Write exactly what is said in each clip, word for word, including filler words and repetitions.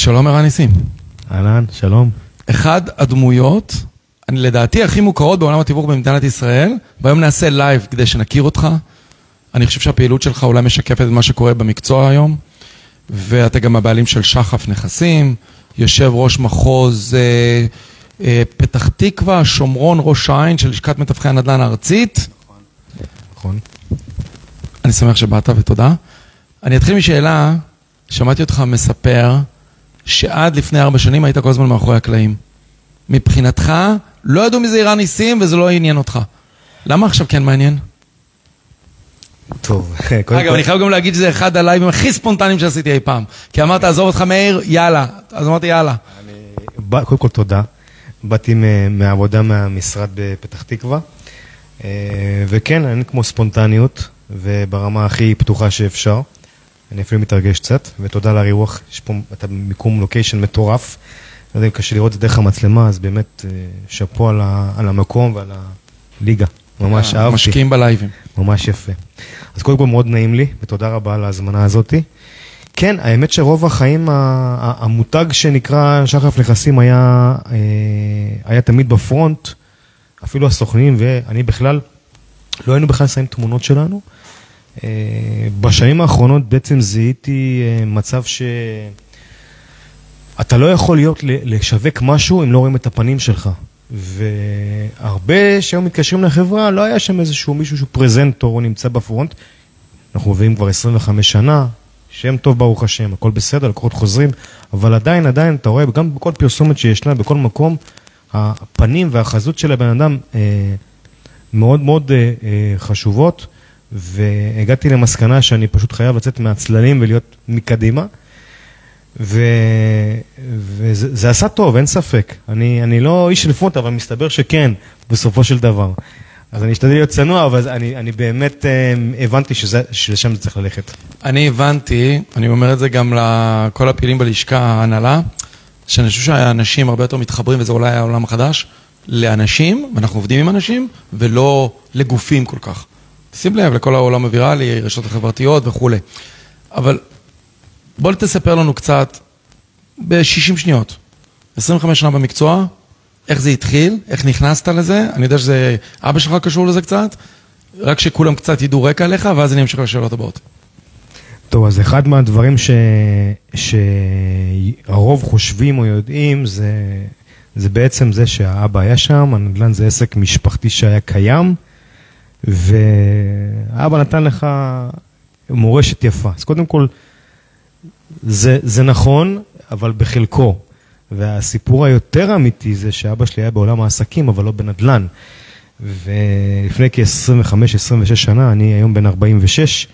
שלום ערן ניסים. אהלן, שלום. אחד הדמויות, אני לדעתי הכי מוכרות בעולם התיווך במדינת ישראל, והיום נעשה לייב כדי שנכיר אותך. אני חושב שהפעילות שלך אולי משקפת את מה שקורה במקצוע היום, ואתה גם הבעלים של שחף נכסים, יושב ראש מחוז אה, אה, פתח תקווה, שומרון, ראש העין של לשכת מתווכי הנדל"ן הארצית. נכון. נכון. אני שמח שבאת ותודה. אני אתחיל משאלה, שמעתי אותך מספר שעד לפני ארבע שנים היית כל הזמן מאחורי הקלעים. מבחינתך לא ידעו מזה אירן ניסים וזה לא עניין אותך. למה עכשיו כן מעניין? טוב. אגב, אני חייב גם להגיד שזה אחד הלייבים הכי ספונטניים שעשיתי אי פעם. כי אמרת, עזוב אותך מאיר, יאללה. אז אמרתי, יאללה. קודם כל תודה. באתי מהעבודה מהמשרד בפתח תקווה. וכן, אני כמו ספונטניות וברמה הכי פתוחה שאפשר. אני אפילו מתרגש קצת, ותודה על הריוח, יש פה, אתה במיקום לוקיישן מטורף, לא יודע אם קשה לראות את דרך המצלמה, אז באמת שפו על, ה, על המקום ועל הליגה, ממש אהבתי. משקיעים בלייבים. ממש יפה. אז קודם כל מאוד נעים לי, ותודה רבה על ההזמנה הזאת. כן, האמת שרוב החיים, המותג שנקרא שחף נכסים היה, היה תמיד בפרונט, אפילו הסוכנים, ואני בכלל, לא היינו בכלל שמים תמונות שלנו, בשנים האחרונות בעצם זיהיתי מצב שאתה לא יכול להיות לשווק משהו אם לא רואים את הפנים שלך. והרבה שהיום מתקשרים לחברה, לא היה שם איזשהו מישהו שהוא פרזנטור או נמצא בפרונט. אנחנו עובדים כבר עשרים וחמש שנה, שם טוב ברוך השם, הכל בסדר, לקוחות חוזרים, אבל עדיין, עדיין, אתה רואה, גם בכל פרסומת שישנה, בכל מקום, הפנים והחזות של הבן אדם מאוד מאוד חשובות. והגעתי למסקנה שאני פשוט חייב לצאת מהצללים ולהיות מקדימה, וזה עשה טוב, אין ספק. אני, אני לא איש לפות, אבל מסתבר שכן, בסופו של דבר. אז אני אשתדל להיות צנוע, אבל אני, אני באמת הבנתי שזה, שלשם זה צריך ללכת. אני הבנתי, אני אומר את זה גם לכל הפעילים בלשכה ההנהלה, שאני חושב שהאנשים הרבה יותר מתחברים, וזה אולי העולם החדש, לאנשים, ואנחנו עובדים עם אנשים, ולא לגופים כל כך. שים לב לכל העולם הוויראלי, רשתות החברתיות וכו'. אבל בוא תספר לנו קצת, ב-שישים שניות, עשרים וחמש שנה במקצוע, איך זה התחיל, איך נכנסת לזה, אני יודע שזה, אבא שלך קשור לזה קצת, רק שכולם קצת ידעו רקע עליך, ואז אני אמשיך לשאלות הבאות. טוב, אז אחד מהדברים שהרוב חושבים או יודעים, זה, זה בעצם זה שהאבא היה שם, הנדל"ן זה עסק משפחתי שהיה קיים, ואבא נתן לך מורשת יפה. אז קודם כל, זה, זה נכון, אבל בחלקו. והסיפור היותר אמיתי זה שאבא שלי היה בעולם העסקים, אבל לא בנדלן. ולפני כ-עשרים וחמש עשרים ושש שנה, אני היום בן ארבעים ושש,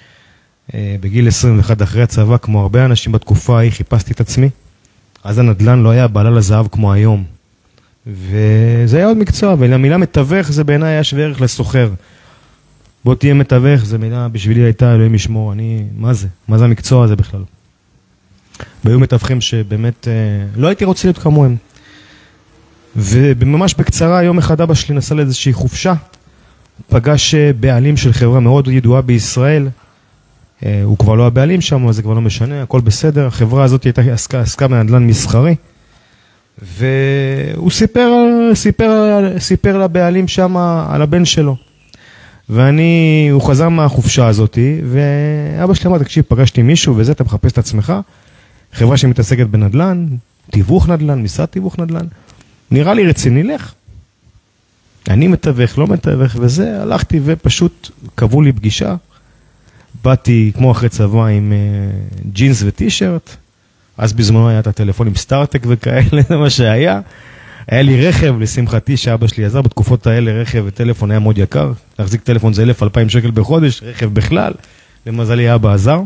בגיל עשרים ואחת אחרי הצבא, כמו הרבה אנשים בתקופה ההיא, חיפשתי את עצמי. אז הנדלן לא היה בעלה לזהב כמו היום. וזה היה עוד מקצוע, ולמילה מתווך זה בעיניי היה שווה ערך לסוחר. בוא תהיה מתווך, זו מילה בשבילי הייתה אלוהים ישמור, אני, מה זה? מה זה המקצוע הזה בכלל? והיו מתווכים שבאמת, לא הייתי רוצה להיות כמוהם. וממש בקצרה, יום אחד אבא שלי נסע לאיזושהי חופשה, פגש בעלים של חברה מאוד ידועה בישראל, הוא כבר לא הבעלים שם, אז זה כבר לא משנה, הכל בסדר, החברה הזאת הייתה עסקה, עסקה בנדל"ן מסחרי, והוא סיפר, סיפר, סיפר לבעלים שם על הבן שלו. ואני, הוא חזר מהחופשה הזאת, ואבא שלי אמר, תקשיב, פגשתי מישהו, וזה, אתה מחפש את עצמך, חברה שמתעסקת בנדל"ן, תיווך נדל"ן, משרד תיווך נדל"ן, נראה לי רציני, לך. אני מתווך, לא מתווך, וזה, הלכתי ופשוט קבעו לי פגישה, באתי כמו אחרי צבא עם uh, ג'ינס וטי-שירט, אז בזמנו היה את הטלפון עם סטארטק וכאלה, זה מה שהיה, היה לי רכב, לשמחתי שאבא שלי עזר, בתקופות האלה רכב וטלפון היה מאוד יקר, להחזיק טלפון זה אלף, אלפיים שקל בחודש, רכב בכלל, למזלי אבא עזר.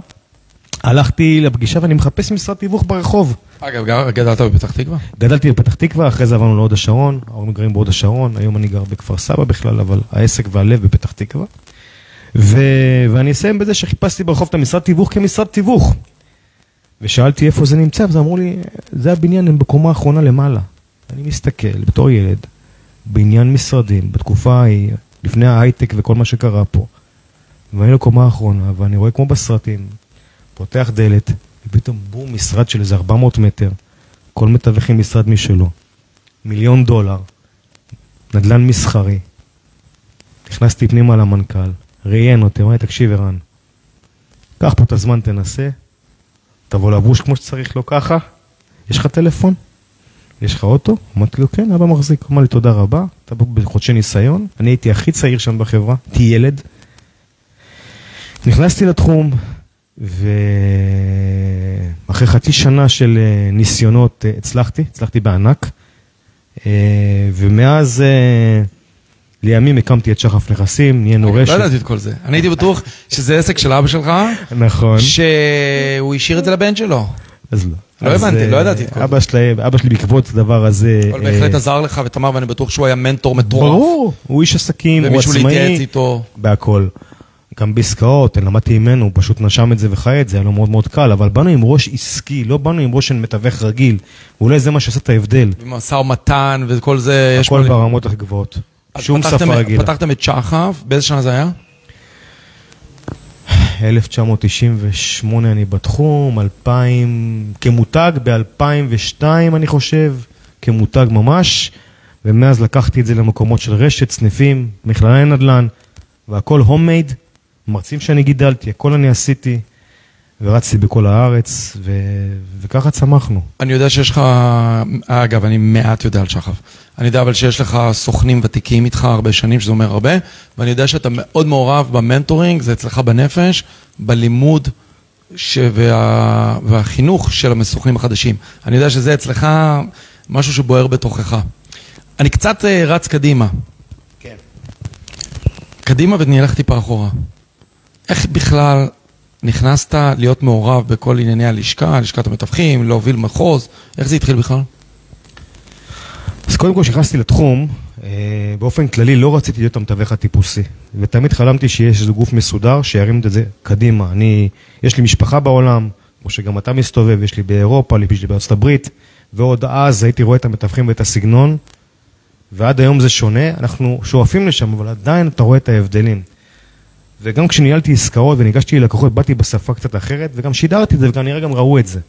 הלכתי לפגישה ואני מחפש משרד תיווך ברחוב. אגב, גדלת בפתח תקווה? גדלתי בפתח תקווה, אחרי זה עברנו להוד השרון, ההורים גרים בהוד השרון, היום אני גר בכפר סבא בכלל, אבל העסק והלב בפתח תקווה. ואני אסיים בזה שחיפשתי ברחוב את המשרד תיווך כמשרד תיווך. ושאלתי איפה זה נמצא, וזה אמרו לי, זה הבניין, הם בקומה האחרונה למעלה. אני מסתכל בתור ילד, בעניין משרדים, בתקופה ההיא, לפני ההייטק וכל מה שקרה פה, ואני לקומה האחרונה, ואני רואה כמו בסרטים, פותח דלת, ופתאום בום משרד של איזה ארבע מאות מטר, כל מתווך עם משרד משלו, מיליון דולר, נדלן מסחרי. נכנסתי פנימה למנכ"ל, ראיין אותי, אמרתי, תקשיב ערן, קח פה את הזמן, תנסה, תבוא לבוש כמו שצריך, לא ככה, יש לך טלפון? יש לך אוטו? אמרתי לו, כן, אבא מחזיק. אמר לי, תודה רבה, אתה בחודשי ניסיון, אני הייתי הכי צעיר שם בחברה, הייתי ילד. נכנסתי לתחום, ואחרי חצי שנה של ניסיונות הצלחתי, הצלחתי בענק, ומאז לימים הקמתי את שחף נכסים, נהיה נורשת. לא ידעתי את כל זה. אני הייתי בטוח שזה עסק של אבא שלך, נכון. שהוא השאיר את זה לבן שלו. אז לא. לא הבנתי, לא ידעתי את כל זה. אבא שלי בעקבות הדבר הזה... אבל בהחלט עזר לך ותמר, ואני בטוח שהוא היה מנטור מטורף. ברור, הוא איש עסקים, הוא עצמאי. ומישהו להתייעץ איתו. בהכל. גם בעסקאות, אני למדתי ממנו, הוא פשוט נשם את זה וחי את זה, היה לו מאוד מאוד קל, אבל באנו עם ראש עסקי, לא באנו עם ראש של מתווך רגיל, ואולי זה מה שעשה את ההבדל. עם משא ומתן וכל זה... הכל ברמות הכי גבוהות, שום שפה רגילה. פתחתם את שחף, באיזה שנה זה היה? אלף תשע מאות תשעים ושמונה אני בתחום, אלפיים, כמותג ב-אלפיים ושתיים אני חושב, כמותג ממש, ומאז לקחתי את זה למקומות של רשת, סניפים, מכללי נדל"ן, והכל הומייד, מרצים שאני גידלתי, הכל אני עשיתי, ורצתי בכל הארץ, ו- וככה צמחנו. אני יודע שיש לך, אגב, אני מעט יודע על שחף, אני יודע אבל שיש לך סוכנים ותיקים איתך הרבה שנים, שזה אומר הרבה, ואני יודע שאתה מאוד מעורב במנטורינג, זה אצלך בנפש, בלימוד ש- וה- והחינוך של המסוכנים החדשים. אני יודע שזה אצלך משהו שבוער בתוכך. אני קצת רץ קדימה. כן. קדימה ונלך טיפה אחורה. איך בכלל נכנסת להיות מעורב בכל ענייני הלשכה, לשכת המתווכים, להוביל מחוז? איך זה התחיל בכלל? אז קודם כל שנכנסתי לתחום, באופן כללי לא רציתי להיות המתווך הטיפוסי. ותמיד חלמתי שיש איזה גוף מסודר שירים את זה קדימה. אני, יש לי משפחה בעולם, כמו שגם אתה מסתובב, יש לי באירופה, יש לי בארצות הברית, ועוד אז הייתי רואה את המתווכים ואת הסגנון, ועד היום זה שונה, אנחנו שואפים לשם, אבל עדיין אתה רואה את ההבדלים. וגם כשניהלתי עסקאות וניגשתי ללקוחות, באתי בשפה קצת אחרת, וגם שידרתי את זה, וכנראה גם ראו את זה.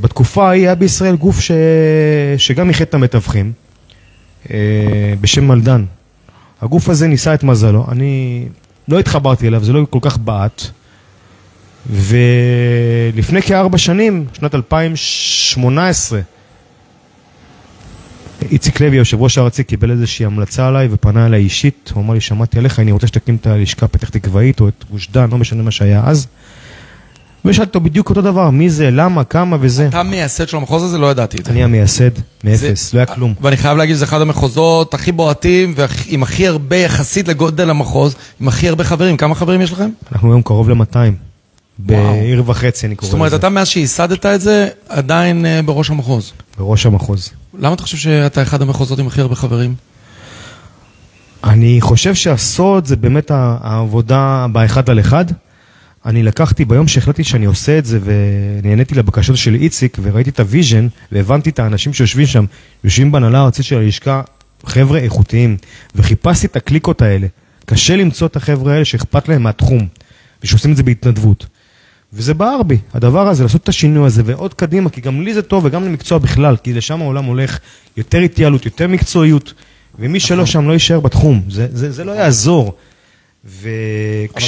בתקופה ההיא היה בישראל גוף ש... שגם יחד את המתווכים, בשם מלדן. הגוף הזה ניסה את מזלו, אני לא התחברתי אליו, זה לא כל כך בעט, ולפני כארבע שנים, שנת אלפיים שמונה עשרה, איציק לוי, יושב ראש הארצי, קיבל איזושהי המלצה עליי ופנה אליי אישית, הוא אמר לי, שמעתי עליך, אני רוצה שתקים את הלשכה פתח תקוואית או את גוש דן, לא משנה מה שהיה אז. ושאלתי אותו בדיוק אותו דבר, מי זה, למה, כמה וזה. אתה מייסד של המחוז הזה? לא ידעתי את זה. אני המייסד, מאפס, לא היה כלום. ואני חייב להגיד שזה אחד המחוזות הכי בועטים, ועם הכי הרבה יחסית לגודל המחוז, עם הכי הרבה חברים. כמה חברים יש לכם? אנחנו היום קרוב ל-מאתיים. בעיר וחצי אני קורא לזה. זאת אומרת, אתה מאז שייסדת את זה, עדיין בראש המחוז. בראש המחוז. למה אתה חושב שאתה אחד המחוזות עם הכי הרבה חברים? אני חושב שהסוד זה באמת העבודה באחד על אחד. אני לקחתי ביום שהחלטתי שאני עושה את זה, ונהניתי לבקשות של איציק, וראיתי את הוויז'ן, והבנתי את האנשים שיושבים שם, יושבים בנהלה הארצית של הלשכה, חבר'ה איכותיים, וחיפשתי את הקליקות האלה. קשה למצוא את החבר'ה האלה שאכפת להם מהתחום, ושעושים את זה בהתנדבות. וזה בער בי, הדבר הזה, לעשות את השינוי הזה, ועוד קדימה, כי גם לי זה טוב, וגם למקצוע בכלל, כי לשם העולם הולך יותר התייעלות, יותר מקצועיות, ומי שלא שם לא יישאר בתחום, זה, זה, זה לא יעזור. וכש...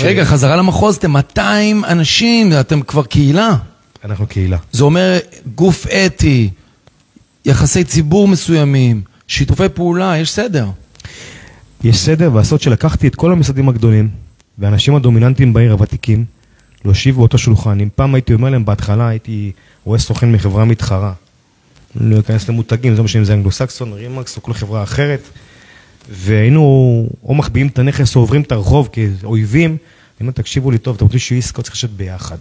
אבל רגע, חזרה למחוז, אתם מאתיים אנשים, אתם כבר קהילה. אנחנו קהילה. זה אומר גוף אתי, יחסי ציבור מסוימים, שיתופי פעולה, יש סדר. יש סדר, והסוד שלקחתי את כל המשרדים הגדולים, והאנשים הדומיננטיים בעיר הוותיקים, להושיב באותו שולחן. אם פעם הייתי אומר להם בהתחלה, הייתי רואה סוכן מחברה מתחרה. לא אכנס למותגים, זה משנה אם זה אנגלוסקסון, רימקס או כל חברה אחרת. והיינו או מחביאים את הנכס או עוברים את הרחוב כאויבים. אם תקשיבו לי טוב, אתם רוצים שיהיה עסקאות, צריך לשבת ביחד.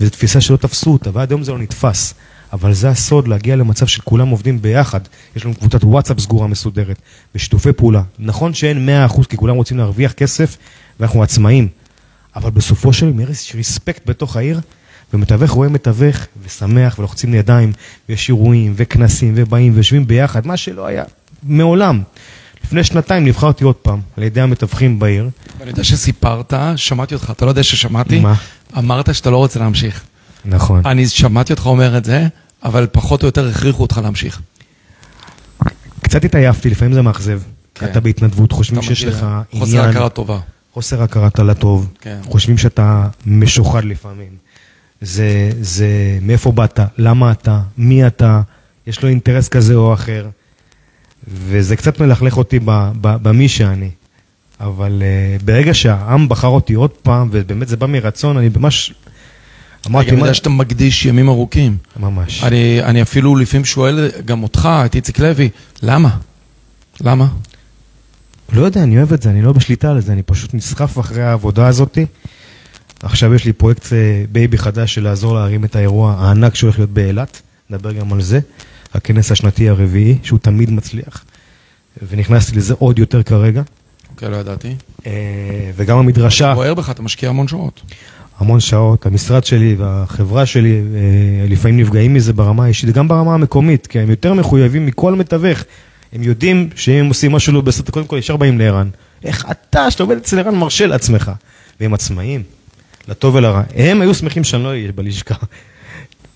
וזו תפיסה שלא תפסו אותה, ועד היום זה לא נתפס. אבל זה הסוד, להגיע למצב של כולם עובדים ביחד. יש לנו קבוצת וואטסאפ סגורה מסודרת, בשיתופי פעולה. נכון שאין מאה אחוז, כי כולם רוצים להרוויח כסף, ואנחנו עצמאים. אבל בסופו של יום יש רספקט בתוך העיר, ומתווך רואה מתווך, ושמח, ולוחצים לידיים, ויש אירועים, וכנסים, ובאים, ויושבים ביחד, מה שלא היה מעולם. לפני שנתיים נבחרתי עוד פעם, על ידי המתווכים בעיר. ואני יודע שסיפרת, שמעתי אותך, אתה לא יודע ששמעתי? מה? אמרת שאתה לא רוצה להמשיך. נכון. אני שמעתי אותך אומר את זה, אבל פחות או יותר הכריחו אותך להמשיך. קצת התעייפתי, לפעמים זה מאכזב. אתה בהתנדבות, חושבים שיש לך עניין. חוסר הכרה טובה. חוסר הכרת על הטוב. חושבים שאתה משוחד לפעמים. זה, זה, מאיפה באת? למה אתה? מי אתה? יש לו אינטרס כזה או אחר. וזה קצת מלכלך אותי במי שאני. אבל ברגע שהעם בחר אותי עוד פעם, ובאמת זה בא מרצון, אני ממש... אני גם יודע שאתה מקדיש ימים ארוכים. ממש. אני, אני אפילו לפעמים שואל גם אותך, את איציק לוי, למה? למה? לא יודע, אני אוהב את זה, אני לא בשליטה על זה, אני פשוט נסחף אחרי העבודה הזאת. עכשיו יש לי פרויקט בייבי חדש של לעזור להרים את האירוע הענק שהולך להיות באילת, נדבר גם על זה, הכנס השנתי הרביעי, שהוא תמיד מצליח, ונכנסתי לזה עוד יותר כרגע. אוקיי, לא ידעתי. וגם המדרשה... אתה בוער בך, אתה משקיע המון שעות. המון שעות, המשרד שלי והחברה שלי לפעמים נפגעים מזה ברמה האישית, גם ברמה המקומית, כי הם יותר מחויבים מכל מתווך. הם יודעים שהם עושים משהו לא בסדר, קודם כל ישר באים לערן. איך אתה שאתה עובד אצל ערן מרשה לעצמך? והם עצמאים, לטוב ולרע. הם היו שמחים שאני לא אהיה בלשכה.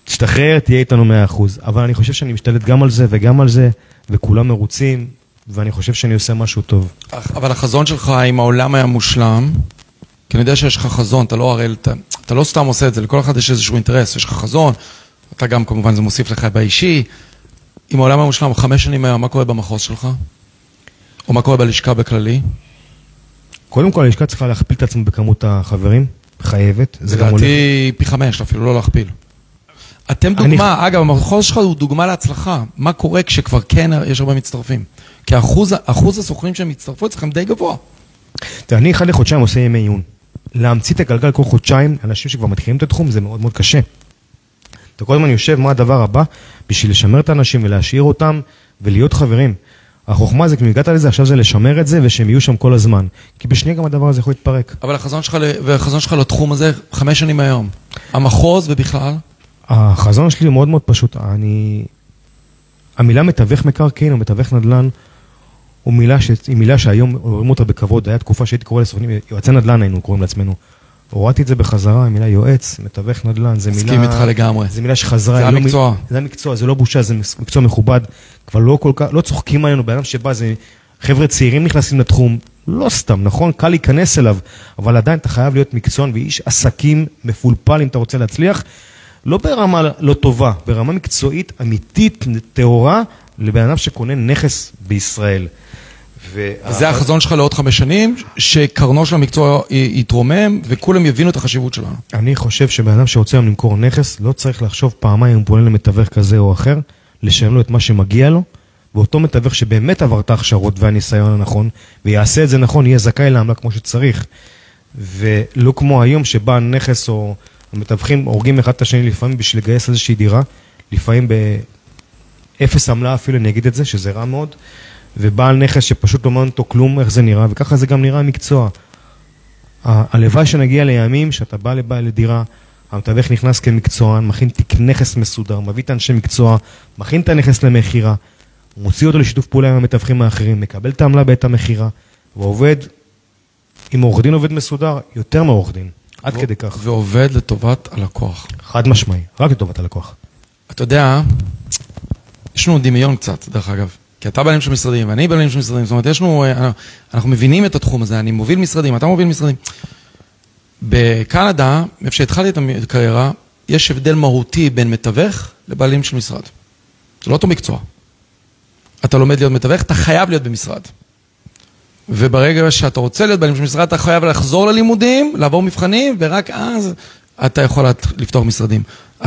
תשתחרר, תהיה איתנו מאה אחוז. אבל אני חושב שאני משתלט גם על זה וגם על זה, וכולם מרוצים, ואני חושב שאני עושה משהו טוב. אבל החזון שלך, אם העולם היה מושלם, כי אני יודע שיש לך חזון, אתה לא, הרי, אתה, אתה לא סתם עושה את זה, לכל אחד יש איזשהו אינטרס, יש לך חזון, אתה גם כמובן זה מוסיף לך באישי, עם העולם המושלם, חמש שנים היום, מה קורה במחוז שלך? או מה קורה בלשכה בכללי? קודם כל, הלשכה צריכה להכפיל את עצמו בכמות החברים, חייבת. לדעתי פי חמש, אפילו לא להכפיל. אתם דוגמה, אני... אגב, המחוז שלך הוא דוגמה להצלחה. מה קורה כשכבר כן יש הרבה מצטרפים? כי אחוז, אחוז הסוכנים שהם מצטרפו אצלכם די גבוה. תראה, אני אחד לחודשיים עושה ימי עיון. להמציא את הגלגל כל חודשיים, אנשים שכבר מתחילים את התחום, זה מאוד מאוד קשה. אתה כל הזמן יושב מה הדבר הבא, בשביל לשמר את האנשים ולהשאיר אותם ולהיות חברים. החוכמה זה, כי מגעת לזה, עכשיו זה לשמר את זה ושהם יהיו שם כל הזמן. כי בשנייה גם הדבר הזה יכול להתפרק. אבל החזון שלך, והחזון שלך לתחום הזה, חמש שנים היום. המחוז ובכלל? החזון שלי מאוד מאוד פשוט. אני... המילה מתווך מקרקעין או מתווך נדל"ן, הוא מילה ש... היא מילה שהיום אומרים אותה בכבוד. היה תקופה שהייתי קורא לסוכנים, יועצי נדל"ן היינו קוראים לעצמנו. הורדתי את זה בחזרה, המילה יועץ, מתווך נדל"ן, זה מילה... מסכים איתך לגמרי. זה מילה שחזרה. זה המקצוע. זה המקצוע, זה לא בושה, זה מקצוע מכובד. כבר לא כל כך, לא צוחקים עלינו, בעולם שבא זה... חבר'ה צעירים נכנסים לתחום, לא סתם, נכון? קל להיכנס אליו, אבל עדיין אתה חייב להיות מקצוען ואיש עסקים מפולפל אם אתה רוצה להצליח. לא ברמה לא טובה, ברמה מקצועית, אמיתית, תאורה, לבענף שקונה נכס בישראל. וזה החזון שלך לעוד חמש שנים, שקרנו של המקצוע יתרומם, וכולם יבינו את החשיבות שלנו. אני חושב שבאדם שרוצה היום למכור נכס, לא צריך לחשוב פעמיים אם הוא פונה למתווך כזה או אחר, לשלם לו את מה שמגיע לו, ואותו מתווך שבאמת עבר את ההכשרות והניסיון הנכון, ויעשה את זה נכון, יהיה זכאי לעמלה כמו שצריך. ולא כמו היום שבא נכס או המתווכים הורגים אחד את השני לפעמים בשביל לגייס איזושהי דירה, לפעמים באפס עמלה אפילו, אני אגיד את זה, שזה רע מאוד. ובעל נכס שפשוט לא מעניין אותו כלום, איך זה נראה, וככה זה גם נראה המקצוע. הלוואי שנגיע לימים, שאתה בא לבעל לדירה, המתווך נכנס כמקצוען, מכין תיק נכס מסודר, מביא את אנשי מקצוע, מכין את הנכס למחירה, מוציא אותו לשיתוף פעולה עם המתווכים האחרים, מקבל את העמלה בעת המחירה, ועובד, אם עורך דין עובד מסודר, יותר מעורך דין, עד כדי כך. ועובד לטובת הלקוח. חד משמעי, רק לטובת הלקוח. אתה יודע, יש לנו דמיון קצת, דרך אגב. כי אתה בעלים של משרדים, ואני בעלים של משרדים, זאת אומרת, יש לנו, אנחנו מבינים את התחום הזה, אני מוביל משרדים, אתה מוביל משרדים. בקנדה, איפה שהתחלתי את הקריירה, יש הבדל מהותי בין מתווך לבעלים של משרד. זה לא אותו מקצוע. אתה לומד להיות מתווך, אתה חייב להיות במשרד. וברגע שאתה רוצה להיות בעלים של משרד, אתה חייב לחזור ללימודים, לעבור מבחנים, ורק אז אתה יכול לפתוח משרדים.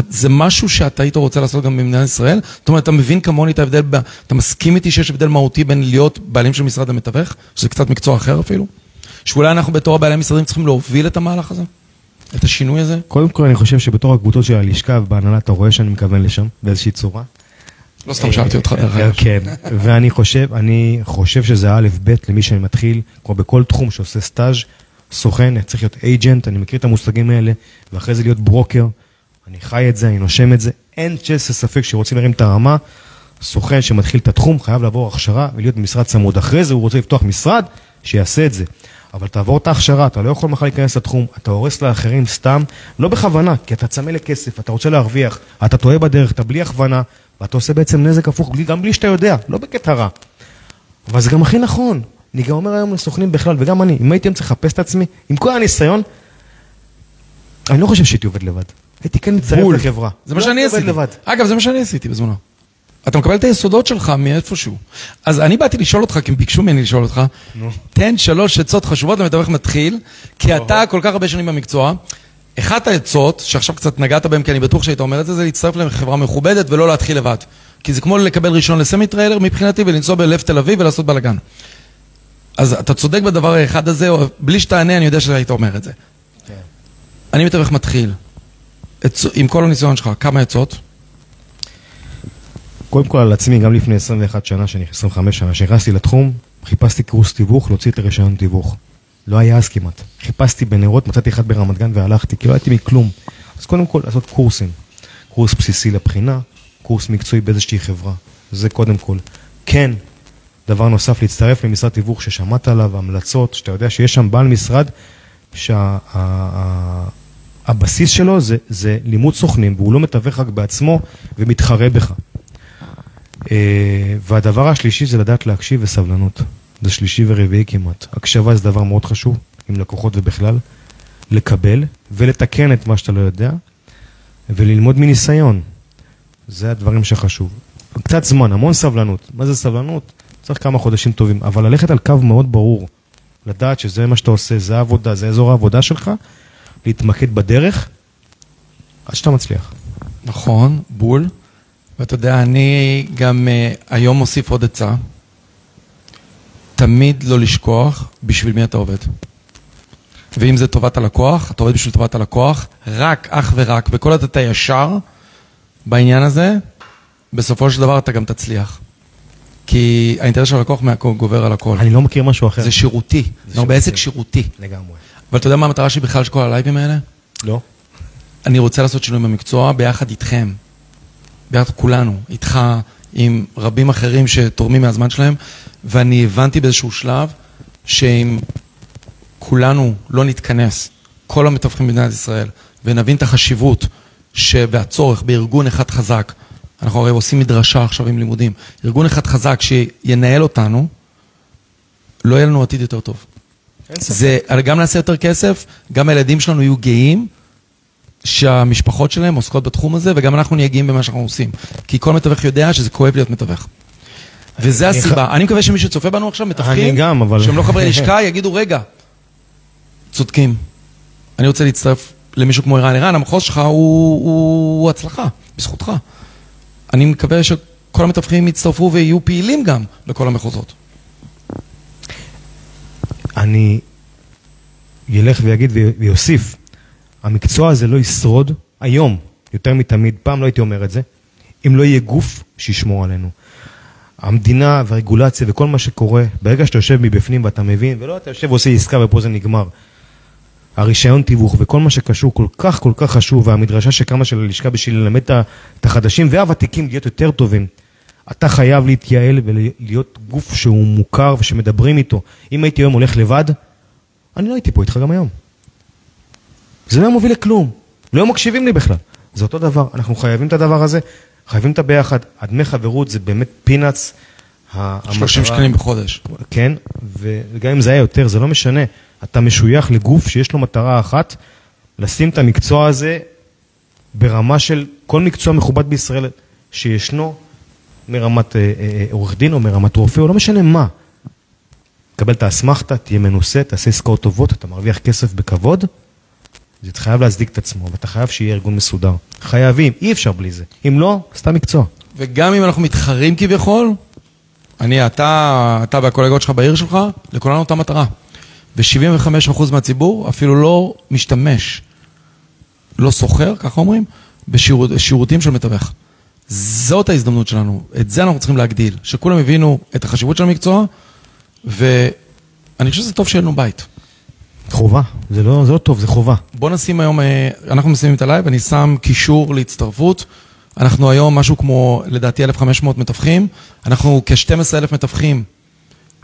זה משהו שאתה היית רוצה לעשות גם במדינת ישראל? זאת אומרת, אתה מבין כמוני את ההבדל, אתה מסכים איתי שיש הבדל מהותי בין להיות בעלים של משרד למתווך, שזה קצת מקצוע אחר אפילו, שאולי אנחנו בתור הבעלי משרדים צריכים להוביל את המהלך הזה, את השינוי הזה? קודם כל, אני חושב שבתור הקבוצות של הלשכה ובהנהלה, אתה רואה שאני מכוון לשם באיזושהי צורה. לא סתם שאלתי אותך דרך אגב. כן, ואני חושב, אני חושב שזה א' ב' למי שאני מתחיל, כמו בכל תחום שעושה סטאז' סוכן, צריך להיות אייג'נט, אני מכיר את המושגים האלה, ואחרי זה להיות ברוקר, אני חי את זה, אני נושם את זה, אין צ'ס לספק שרוצים להרים את הרמה, סוכן שמתחיל את התחום, חייב לעבור הכשרה ולהיות במשרד צמוד, אחרי זה הוא רוצה לפתוח משרד, שיעשה את זה. אבל תעבור את ההכשרה, אתה לא יכול מחר להיכנס לתחום, אתה הורס לאחרים סתם, לא בכוונה, כי אתה צמא לכסף, אתה רוצה להרוויח, אתה טועה בדרך, אתה בלי הכוונה, ואתה עושה בעצם נזק הפוך, גם בלי שאתה יודע, לא בקטע רע. אבל זה גם הכי נכון. אני גם אומר היום לסוכנים בכלל, וגם אני, אם הייתי צריך לחפש את עצמי, עם כל הניסיון, אני לא חושב שהייתי עובד לבד. הייתי כן מצטרף לחברה. זה מה שאני עשיתי. אגב, זה מה שאני עשיתי בזמנו. אתה מקבל את היסודות שלך מאיפשהו. אז אני באתי לשאול אותך, כי הם ביקשו ממני לשאול אותך, תן שלוש עצות חשובות למתווך מתחיל, כי אתה כל כך הרבה שנים במקצוע, אחת העצות, שעכשיו קצת נגעת בהם, כי אני בטוח שהיית אומר את זה, זה להצטרף לחברה מכובדת ולא להתחיל לבד. כי זה כמו לקבל ראשון לסמי טריילר מבחינתי, ולנסוע בלב תל אביב ולעשות בלגן. אז אתה צודק בדבר האחד הזה, או בלי שתענה, אני יודע שהיית אומר את זה. אני מתווך מתחיל. עם כל הניסיון שלך, כמה עצות? קודם כל על עצמי, גם לפני עשרים ואחת שנה, עשרים וחמש שנה, שנכנסתי לתחום, חיפשתי קורס תיווך, להוציא את הרישיון תיווך. לא היה אז כמעט. חיפשתי בנרות, מצאתי אחד ברמת גן והלכתי, כי לא הייתי מכלום. אז קודם כל, לעשות קורסים. קורס בסיסי לבחינה, קורס מקצועי באיזושהי חברה. זה קודם כל. כן, דבר נוסף, להצטרף למשרד תיווך ששמעת עליו, המלצות, שאתה יודע שיש שם בעל משרד, שהבסיס שלו זה, זה לימוד סוכנים, והוא לא מתווך רק בעצמו ומתחרה בך. והדבר השלישי זה לדעת להקשיב וסבלנות. זה שלישי ורביעי כמעט. הקשבה זה דבר מאוד חשוב, עם לקוחות ובכלל, לקבל ולתקן את מה שאתה לא יודע, וללמוד מניסיון. זה הדברים שחשוב. קצת זמן, המון סבלנות. מה זה סבלנות? צריך כמה חודשים טובים, אבל ללכת על קו מאוד ברור, לדעת שזה מה שאתה עושה, זה העבודה, זה אזור העבודה שלך, להתמקד בדרך, עד שאתה מצליח. נכון, בול. ואתה יודע, אני גם uh, היום מוסיף עוד עצה, תמיד לא לשכוח בשביל מי אתה עובד. ואם זה טובת הלקוח, אתה עובד בשביל טובת הלקוח, רק, אך ורק, וכל עוד אתה ישר בעניין הזה, בסופו של דבר אתה גם תצליח. כי האינטרס של הלקוח גובר על הכל. אני לא מכיר משהו אחר. זה שירותי, זה בעסק שירותי. לגמרי. אבל אתה יודע מה המטרה שלי בכלל של כל הלייבים האלה? לא. אני רוצה לעשות שינוי במקצוע ביחד איתכם. ביחד כולנו, איתך, עם רבים אחרים שתורמים מהזמן שלהם, ואני הבנתי באיזשהו שלב שאם כולנו לא נתכנס, כל המתווכים במדינת ישראל, ונבין את החשיבות שבהצורך בארגון אחד חזק, אנחנו הרי עושים מדרשה עכשיו עם לימודים, ארגון אחד חזק שינהל אותנו, לא יהיה לנו עתיד יותר טוב. זה, גם נעשה יותר כסף, גם הילדים שלנו יהיו גאים, שהמשפחות שלהם עוסקות בתחום הזה, וגם אנחנו נהיה גאים במה שאנחנו עושים. כי כל מתווך יודע שזה כואב להיות מתווך. וזה הסיבה. אני מקווה שמי שצופה בנו עכשיו מתווכים, שהם לא חברי לשכה, יגידו, רגע, צודקים. אני רוצה להצטרף למישהו כמו ערן. ערן, המחוז שלך הוא הצלחה, בזכותך. אני מקווה שכל המתווכים יצטרפו ויהיו פעילים גם לכל המחוזות. אני ילך ויגיד ויוסיף, המקצוע הזה לא ישרוד היום, יותר מתמיד, פעם לא הייתי אומר את זה, אם לא יהיה גוף שישמור עלינו. המדינה והרגולציה וכל מה שקורה, ברגע שאתה יושב מבפנים ואתה מבין, ולא אתה יושב ועושה עסקה ופה זה נגמר. הרישיון תיווך וכל מה שקשור כל כך כל כך חשוב, והמדרשה שקמה של הלשכה בשביל ללמד את החדשים והוותיקים להיות יותר טובים. אתה חייב להתייעל ולהיות גוף שהוא מוכר ושמדברים איתו. אם הייתי היום הולך לבד, אני לא הייתי פה איתך גם היום. זה לא מוביל לכלום, לא מקשיבים לי בכלל. זה אותו דבר, אנחנו חייבים את הדבר הזה, חייבים את הביחד, הדמי חברות זה באמת פינץ. שלושים שקלים בחודש. כן, וגם אם זה היה יותר, זה לא משנה. אתה משוייך לגוף שיש לו מטרה אחת, לשים את המקצוע הזה ברמה של כל מקצוע מכובד בישראל שישנו, מרמת עורך דין או מרמת רופא, או לא משנה מה. תקבל את האסמכתה, תהיה מנוסה, תעשה עסקאות טובות, אתה מרוויח כסף בכבוד, זה חייב להצדיק את עצמו, ואתה חייב שיהיה ארגון מסודר. חייבים, אי אפשר בלי זה. אם לא, סתם מקצוע. וגם אם אנחנו מתחרים כביכול, אני, אתה, אתה והקולגות שלך בעיר שלך, לכולנו אותה מטרה. ו-שבעים וחמישה אחוז מהציבור אפילו לא משתמש, לא סוחר, כך אומרים, בשירותים של מתווך. זאת ההזדמנות שלנו. את זה אנחנו צריכים להגדיל. שכולם הבינו את החשיבות של המקצוע, ואני חושב שזה טוב שיהיה לנו בית. חובה, זה לא, זה לא טוב, זה חובה. בוא נשים היום, אנחנו מסיימים את הלייב, אני שם קישור להצטרפות. אנחנו היום משהו כמו, לדעתי, אלף וחמש מאות מתווכים. אנחנו כ-שנים עשר אלף מתווכים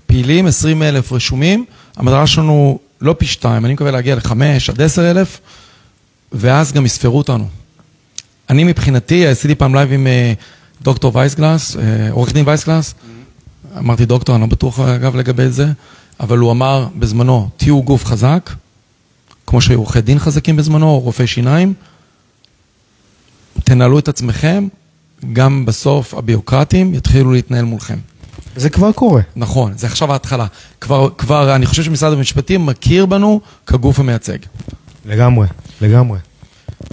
פעילים, עשרים אלף רשומים. המטרה שלנו לא פי שתיים, אני מקווה להגיע לחמש עד עשר אלף, ואז גם יספרו אותנו. אני מבחינתי, עשיתי פעם לייב עם דוקטור וייסגלס, עורך דין וייסגלס, אמרתי דוקטור, אני לא בטוח אגב לגבי זה, אבל הוא אמר בזמנו, תהיו גוף חזק, כמו שעורכי דין חזקים בזמנו, או רופאי שיניים, תנהלו את עצמכם, גם בסוף הביוקרטים יתחילו להתנהל מולכם. זה כבר קורה. נכון, זה עכשיו ההתחלה. כבר, כבר, אני חושב שמשרד המשפטים מכיר בנו כגוף המייצג. לגמרי, לגמרי.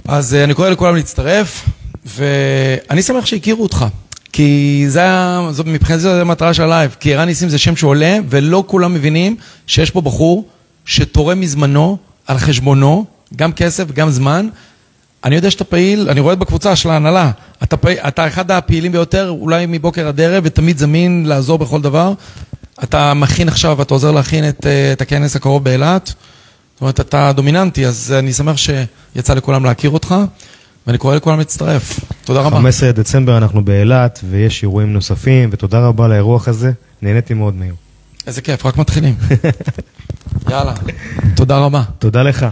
אז אני קורא לכולם להצטרף, ואני שמח שהכירו אותך, כי זה, זאת, מבחינת זה, זה המטרה של הלייב, כי ערן ניסים זה שם שעולה, ולא כולם מבינים שיש פה בחור שתורם מזמנו, על חשבונו, גם כסף, גם זמן. אני יודע שאתה פעיל, אני רואה את בקבוצה של ההנהלה, אתה, אתה אחד הפעילים ביותר, אולי מבוקר עד ערב, ותמיד זמין לעזור בכל דבר. אתה מכין עכשיו, אתה עוזר להכין את, את הכנס הקרוב באילת. זאת אומרת, אתה דומיננטי, אז אני שמח שיצא לכולם להכיר אותך, ואני קורא לכולם להצטרף. תודה רבה. חמישה עשר דצמבר אנחנו באילת, ויש אירועים נוספים, ותודה רבה לאירוח הזה. נהניתי מאוד מהיר. איזה כיף, רק מתחילים. יאללה, תודה רבה. תודה לך.